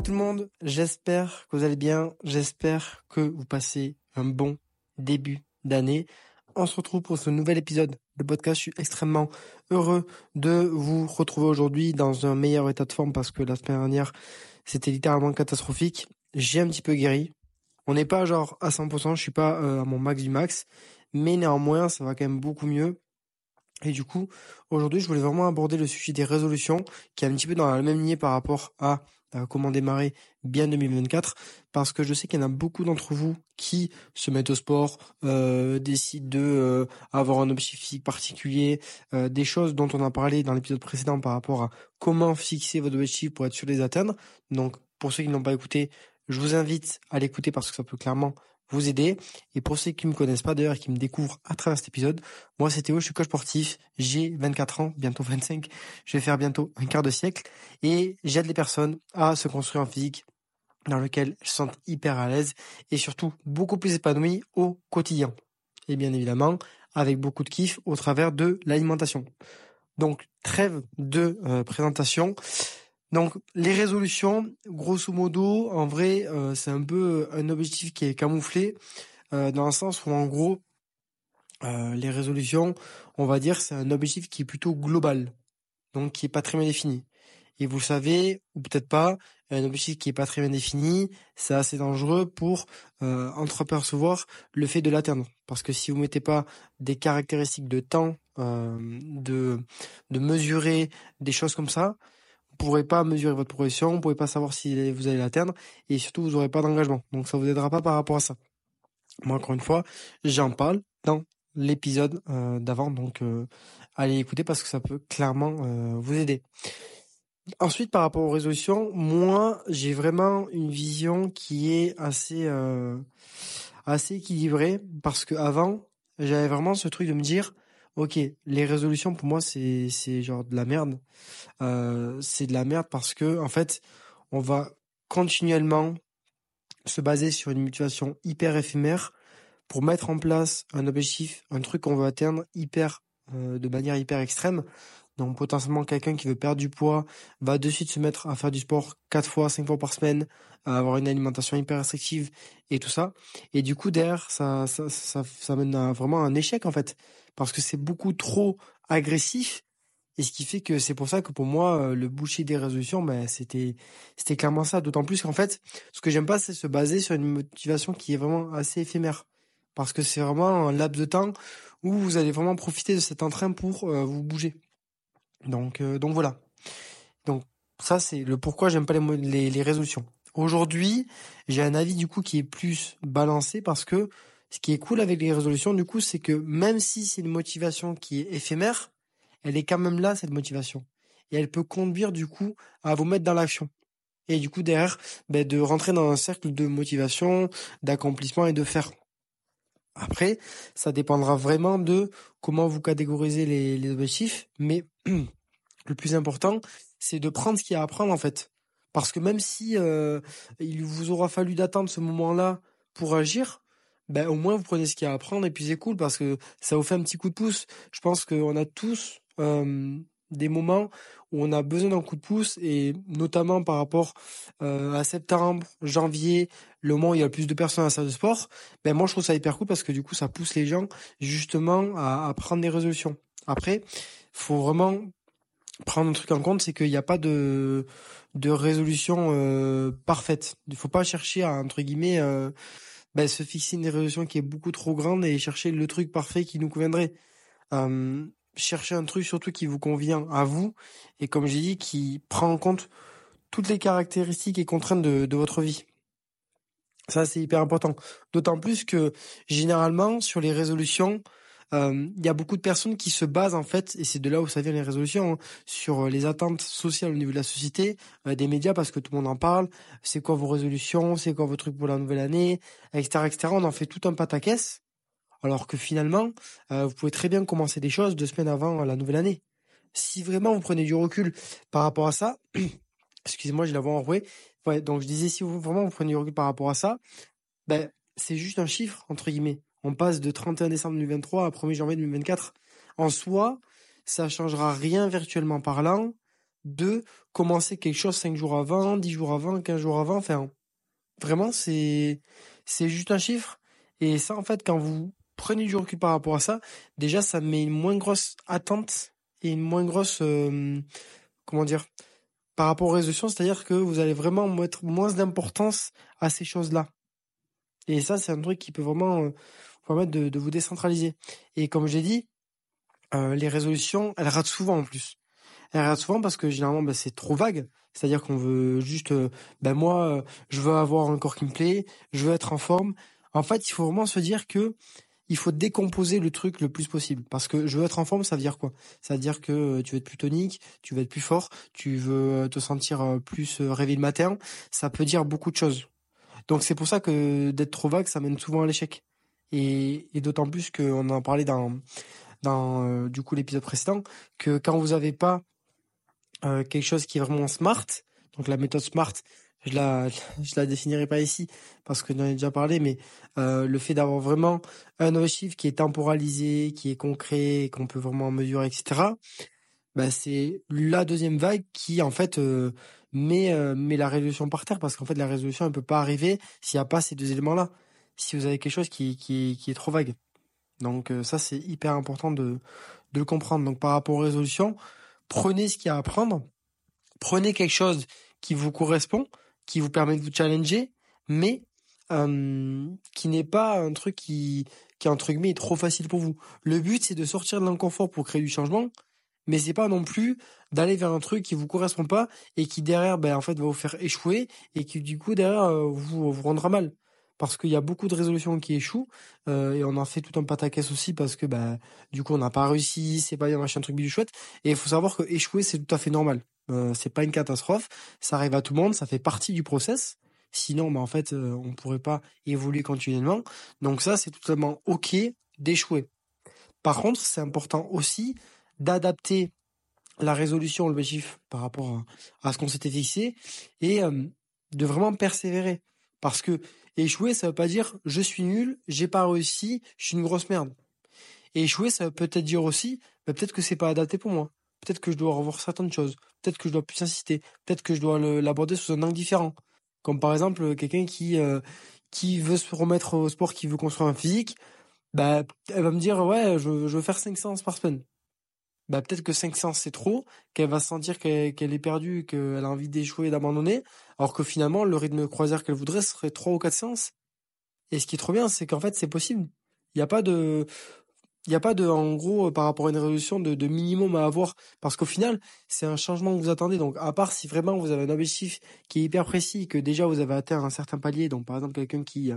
Hello tout le monde, j'espère que vous allez bien, j'espère que vous passez un bon début d'année. On se retrouve pour ce nouvel épisode de podcast. Je suis extrêmement heureux de vous retrouver aujourd'hui dans un meilleur état de forme parce que la semaine dernière, c'était littéralement catastrophique. J'ai un petit peu guéri. On n'est pas genre à 100%, je suis pas à mon max du max, mais néanmoins, ça va quand même beaucoup mieux. Et du coup, aujourd'hui, je voulais vraiment aborder le sujet des résolutions, qui est un petit peu dans la même lignée par rapport à comment démarrer bien 2024, parce que je sais qu'il y en a beaucoup d'entre vous qui se mettent au sport, décident de avoir un objectif particulier, des choses dont on a parlé dans l'épisode précédent par rapport à comment fixer vos objectifs pour être sûr de les atteindre. Donc, pour ceux qui ne l'ont pas écouté, je vous invite à l'écouter parce que ça peut clairement vous aider. Et pour ceux qui ne me connaissent pas d'ailleurs et qui me découvrent à travers cet épisode, moi c'est Théo, je suis coach sportif, j'ai 24 ans, bientôt 25, je vais faire bientôt un quart de siècle, et j'aide les personnes à se construire en physique dans lequel elles se sentent hyper à l'aise et surtout beaucoup plus épanouies au quotidien. Et bien évidemment, avec beaucoup de kiff au travers de l'alimentation. Donc, trêve de présentation. Donc, les résolutions, grosso modo, en vrai, c'est un peu un objectif qui est camouflé dans le sens où, en gros, les résolutions, on va dire, c'est un objectif qui est plutôt global, donc qui est pas très bien défini. Et vous le savez, ou peut-être pas, un objectif qui est pas très bien défini, c'est assez dangereux pour entrepercevoir le fait de l'atteindre. Parce que si vous mettez pas des caractéristiques de temps, de mesurer des choses comme ça, vous ne pourrez pas mesurer votre progression, vous ne pourrez pas savoir si vous allez l'atteindre et surtout vous n'aurez pas d'engagement. Donc ça ne vous aidera pas par rapport à ça. Moi, encore une fois, j'en parle dans l'épisode d'avant. Donc allez écouter parce que ça peut clairement vous aider. Ensuite, par rapport aux résolutions, moi, j'ai vraiment une vision qui est assez équilibrée parce qu'avant, j'avais vraiment ce truc de me dire ok, les résolutions pour moi c'est genre de la merde. C'est de la merde parce que en fait, on va continuellement se baser sur une motivation hyper éphémère pour mettre en place un objectif, un truc qu'on veut atteindre de manière hyper extrême. Donc potentiellement quelqu'un qui veut perdre du poids va de suite se mettre à faire du sport 4 fois, 5 fois par semaine, à avoir une alimentation hyper restrictive et tout ça. Et du coup derrière, ça mène à vraiment un échec en fait. Parce que c'est beaucoup trop agressif. Et ce qui fait que c'est pour ça que pour moi, le boucher des résolutions, c'était clairement ça. D'autant plus qu'en fait, ce que j'aime pas, c'est se baser sur une motivation qui est vraiment assez éphémère. Parce que c'est vraiment un laps de temps où vous allez vraiment profiter de cet entrain pour vous bouger. Donc voilà. Donc ça, c'est le pourquoi j'aime pas les résolutions. Aujourd'hui, j'ai un avis du coup qui est plus balancé parce que ce qui est cool avec les résolutions, du coup, c'est que même si c'est une motivation qui est éphémère, elle est quand même là, cette motivation. Et elle peut conduire, du coup, à vous mettre dans l'action. Et du coup, derrière, de rentrer dans un cercle de motivation, d'accomplissement et de faire. Après, ça dépendra vraiment de comment vous catégorisez les objectifs. Mais le plus important, c'est de prendre ce qu'il y a à prendre, en fait. Parce que même si il vous aura fallu d'attendre ce moment-là pour agir, au moins vous prenez ce qu'il y a à apprendre et puis c'est cool parce que ça vous fait un petit coup de pouce. Je pense qu'on a tous des moments où on a besoin d'un coup de pouce et notamment par rapport à septembre, janvier, le moment où il y a le plus de personnes à la salle de sport, moi je trouve ça hyper cool parce que du coup ça pousse les gens justement à prendre des résolutions. Après, faut vraiment prendre un truc en compte, c'est qu'il n'y a pas de résolution parfaite. Il faut pas chercher à entre guillemets se fixer une résolution qui est beaucoup trop grande et chercher le truc parfait qui nous conviendrait. Chercher un truc surtout qui vous convient à vous et comme j'ai dit, qui prend en compte toutes les caractéristiques et contraintes de votre vie. Ça, c'est hyper important. D'autant plus que généralement, sur les résolutions, il y a beaucoup de personnes qui se basent en fait, et c'est de là où ça vient les résolutions, sur les attentes sociales au niveau de la société, des médias parce que tout le monde en parle, c'est quoi vos résolutions, c'est quoi vos trucs pour la nouvelle année, etc. etc. On en fait tout un pataquès, alors que finalement, vous pouvez très bien commencer des choses 2 semaines avant la nouvelle année. Si vraiment vous prenez du recul par rapport à ça, excusez-moi, je l'avais enroué, ouais, donc je disais si vraiment vous prenez du recul par rapport à ça, c'est juste un chiffre, entre guillemets. On passe de 31 décembre 2023 à 1er janvier 2024. En soi, ça changera rien virtuellement parlant de commencer quelque chose 5 jours avant, 10 jours avant, 15 jours avant. Enfin, vraiment, c'est juste un chiffre. Et ça, en fait, quand vous prenez du recul par rapport à ça, déjà, ça met une moins grosse attente et une moins grosse... par rapport aux résolutions, c'est-à-dire que vous allez vraiment mettre moins d'importance à ces choses-là. Et ça, c'est un truc qui peut vraiment vous permettre de vous décentraliser. Et comme j'ai dit, les résolutions, elles ratent souvent en plus. Elles ratent souvent parce que généralement, c'est trop vague. C'est-à-dire qu'on veut juste... je veux avoir un corps qui me plaît, je veux être en forme. En fait, il faut vraiment se dire que il faut décomposer le truc le plus possible. Parce que je veux être en forme, ça veut dire quoi ? Ça veut dire que tu veux être plus tonique, tu veux être plus fort, tu veux te sentir plus réveillé le matin. Ça peut dire beaucoup de choses. Donc c'est pour ça que d'être trop vague, ça mène souvent à l'échec. Et d'autant plus qu'on en parlait dans du coup l'épisode précédent, que quand vous n'avez pas quelque chose qui est vraiment smart, donc la méthode smart, je la définirai pas ici parce que j'en ai déjà parlé, mais le fait d'avoir vraiment un objectif qui est temporalisé, qui est concret, qu'on peut vraiment mesurer, etc. C'est la deuxième vague qui en fait met la résolution par terre, parce qu'en fait la résolution elle peut pas arriver s'il n'y a pas ces deux éléments là. Si vous avez quelque chose qui est trop vague, donc ça c'est hyper important de le comprendre. Donc par rapport aux résolutions, prenez ce qu'il y a à prendre, prenez quelque chose qui vous correspond, qui vous permet de vous challenger, mais qui n'est pas un truc qui entre guillemets est trop facile pour vous. Le but c'est de sortir de l'inconfort pour créer du changement, mais c'est pas non plus d'aller vers un truc qui vous correspond pas et qui derrière en fait va vous faire échouer et qui du coup derrière vous rendra mal, parce qu'il y a beaucoup de résolutions qui échouent et on en fait tout un pataquès aussi parce que du coup on n'a pas réussi, c'est pas bien machin truc du chouette. Et il faut savoir que échouer c'est tout à fait normal. C'est pas une catastrophe, ça arrive à tout le monde, ça fait partie du process. Sinon, en fait, on pourrait pas évoluer continuellement. Donc ça, c'est totalement ok d'échouer. Par contre, c'est important aussi d'adapter la résolution, l'objectif par rapport à ce qu'on s'était fixé et de vraiment persévérer. Parce que échouer, ça veut pas dire je suis nul, j'ai pas réussi, je suis une grosse merde. Et échouer, ça veut peut-être dire aussi, peut-être que c'est pas adapté pour moi. Peut-être que je dois revoir certaines choses, peut-être que je dois plus insister, peut-être que je dois l'aborder sous un angle différent. Comme par exemple, quelqu'un qui veut se remettre au sport, qui veut construire un physique, elle va me dire « ouais, je veux faire 5 séances par semaine ». Peut-être que 5 séances c'est trop, qu'elle va sentir qu'elle est perdue, qu'elle a envie d'échouer et d'abandonner, alors que finalement, le rythme de croisière qu'elle voudrait serait 3 ou 4 séances. Et ce qui est trop bien, c'est qu'en fait, c'est possible. Il n'y a pas de, en gros, par rapport à une résolution, de minimum à avoir. Parce qu'au final, c'est un changement que vous attendez. Donc, à part si vraiment vous avez un objectif qui est hyper précis, que déjà vous avez atteint un certain palier. Donc, par exemple, quelqu'un qui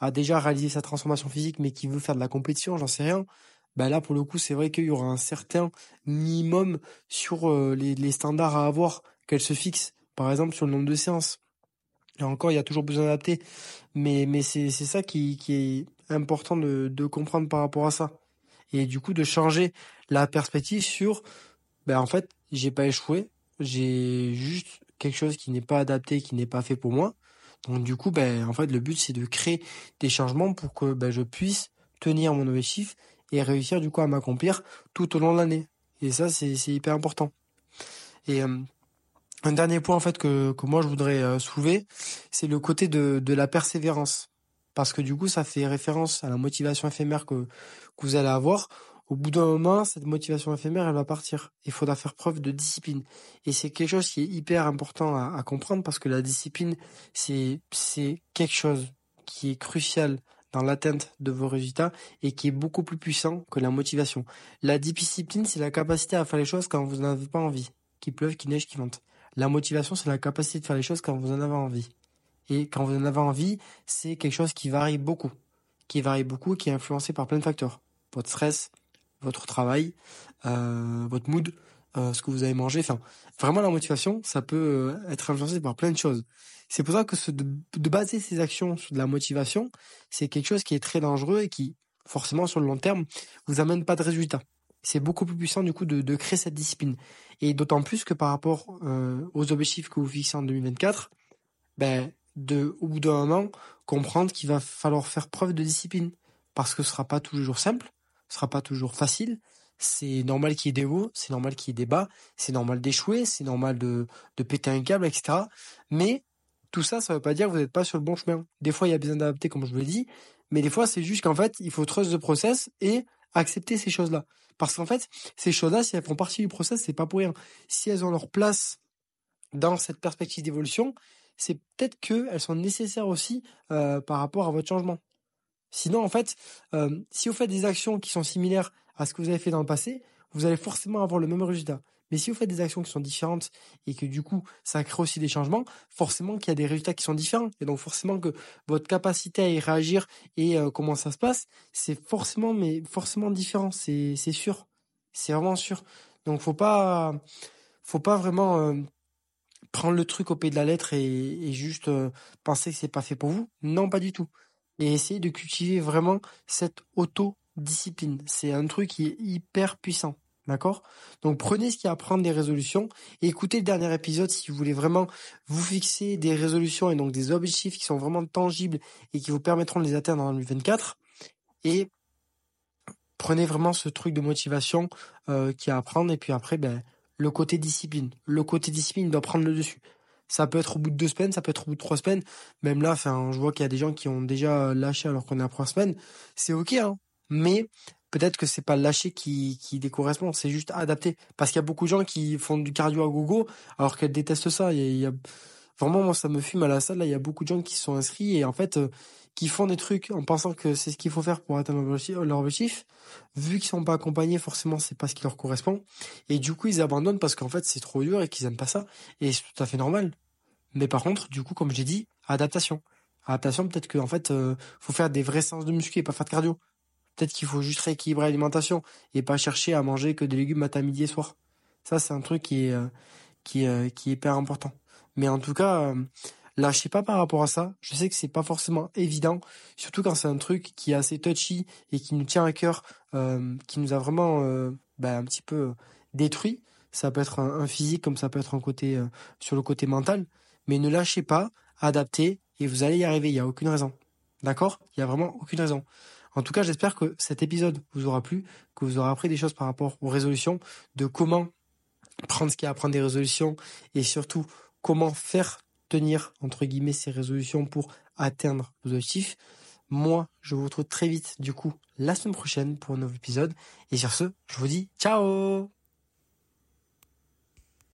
a déjà réalisé sa transformation physique, mais qui veut faire de la compétition, j'en sais rien. Là, pour le coup, c'est vrai qu'il y aura un certain minimum sur les standards à avoir, qu'elle se fixe. Par exemple, sur le nombre de séances. Et encore, il y a toujours besoin d'adapter. Mais c'est ça qui est important de comprendre par rapport à ça. Et du coup, de changer la perspective sur, en fait, j'ai pas échoué, j'ai juste quelque chose qui n'est pas adapté, qui n'est pas fait pour moi. Donc du coup, en fait, le but, c'est de créer des changements pour que je puisse tenir mon objectif et réussir du coup à m'accomplir tout au long de l'année. Et ça, c'est hyper important. Et un dernier point, en fait, que moi, je voudrais soulever, c'est le côté de la persévérance. Parce que du coup, ça fait référence à la motivation éphémère que vous allez avoir. Au bout d'un moment, cette motivation éphémère, elle va partir. Il faudra faire preuve de discipline. Et c'est quelque chose qui est hyper important à comprendre, parce que la discipline, c'est quelque chose qui est crucial dans l'atteinte de vos résultats et qui est beaucoup plus puissant que la motivation. La discipline, c'est la capacité à faire les choses quand vous n'en avez pas envie. Qu'il pleuve, qu'il neige, qu'il vente. La motivation, c'est la capacité de faire les choses quand vous en avez envie. Et quand vous en avez envie, c'est quelque chose qui varie beaucoup, qui est influencé par plein de facteurs. Votre stress, votre travail, votre mood, ce que vous avez mangé. Enfin, vraiment, la motivation, ça peut être influencé par plein de choses. C'est pour ça que de baser ses actions sur de la motivation, c'est quelque chose qui est très dangereux et qui, forcément, sur le long terme, vous amène pas de résultats. C'est beaucoup plus puissant, du coup, de créer cette discipline. Et d'autant plus que par rapport aux objectifs que vous fixez en 2024, au bout d'un moment, comprendre qu'il va falloir faire preuve de discipline. Parce que ce ne sera pas toujours simple, ce ne sera pas toujours facile, c'est normal qu'il y ait des hauts, c'est normal qu'il y ait des bas, c'est normal d'échouer, c'est normal de péter un câble, etc. Mais tout ça, ça ne veut pas dire que vous n'êtes pas sur le bon chemin. Des fois, il y a besoin d'adapter, comme je vous l'ai dit, mais des fois, c'est juste qu'en fait, il faut trust the process et accepter ces choses-là. Parce qu'en fait, ces choses-là, si elles font partie du process, c'est pas pour rien. Si elles ont leur place dans cette perspective d'évolution, c'est peut-être qu'elles sont nécessaires aussi par rapport à votre changement. Sinon, en fait, si vous faites des actions qui sont similaires à ce que vous avez fait dans le passé, vous allez forcément avoir le même résultat. Mais si vous faites des actions qui sont différentes et que du coup, ça crée aussi des changements, forcément qu'il y a des résultats qui sont différents. Et donc forcément que votre capacité à y réagir et comment ça se passe, c'est forcément, mais forcément différent. C'est sûr. C'est vraiment sûr. Donc faut pas vraiment prendre le truc au pied de la lettre et juste penser que c'est pas fait pour vous. Non, pas du tout. Et essayer de cultiver vraiment cette auto-discipline. C'est un truc qui est hyper puissant. D'accord ? Donc prenez ce qu'il y a à prendre des résolutions et écoutez le dernier épisode si vous voulez vraiment vous fixer des résolutions et donc des objectifs qui sont vraiment tangibles et qui vous permettront de les atteindre en 2024. Et prenez vraiment ce truc de motivation qu'il y a à prendre et puis après, le côté discipline. Le côté discipline doit prendre le dessus. Ça peut être au bout de 2 semaines, ça peut être au bout de 3 semaines. Même là, je vois qu'il y a des gens qui ont déjà lâché alors qu'on est à 3 semaines. C'est OK, hein, mais peut-être que c'est pas lâcher qui décorrespond, c'est juste adapter. Parce qu'il y a beaucoup de gens qui font du cardio à gogo alors qu'elles détestent ça. Il y a... Vraiment, moi, ça me fume à la salle. Là, il y a beaucoup de gens qui se sont inscrits et en fait, qui font des trucs en pensant que c'est ce qu'il faut faire pour atteindre leur objectif. Vu qu'ils sont pas accompagnés, forcément, c'est pas ce qui leur correspond. Et du coup, ils abandonnent parce qu'en fait, c'est trop dur et qu'ils aiment pas ça. Et c'est tout à fait normal. Mais par contre, du coup, comme j'ai dit, adaptation. Adaptation, peut-être qu'en fait, faut faire des vraies séances de muscu et pas faire de cardio. Peut-être qu'il faut juste rééquilibrer l'alimentation et pas chercher à manger que des légumes matin, midi et soir. Ça, c'est un truc qui est hyper important. Mais en tout cas, lâchez pas par rapport à ça. Je sais que c'est pas forcément évident, surtout quand c'est un truc qui est assez touchy et qui nous tient à cœur, qui nous a vraiment un petit peu détruit. Ça peut être un physique comme ça peut être un côté sur le côté mental. Mais ne lâchez pas, adaptez et vous allez y arriver. Il n'y a aucune raison. D'accord ? Il n'y a vraiment aucune raison. En tout cas, j'espère que cet épisode vous aura plu, que vous aurez appris des choses par rapport aux résolutions, de comment prendre ce qu'il y a à prendre des résolutions et surtout comment faire tenir, entre guillemets, ces résolutions pour atteindre vos objectifs. Moi, je vous retrouve très vite, du coup, la semaine prochaine pour un nouvel épisode. Et sur ce, je vous dis ciao !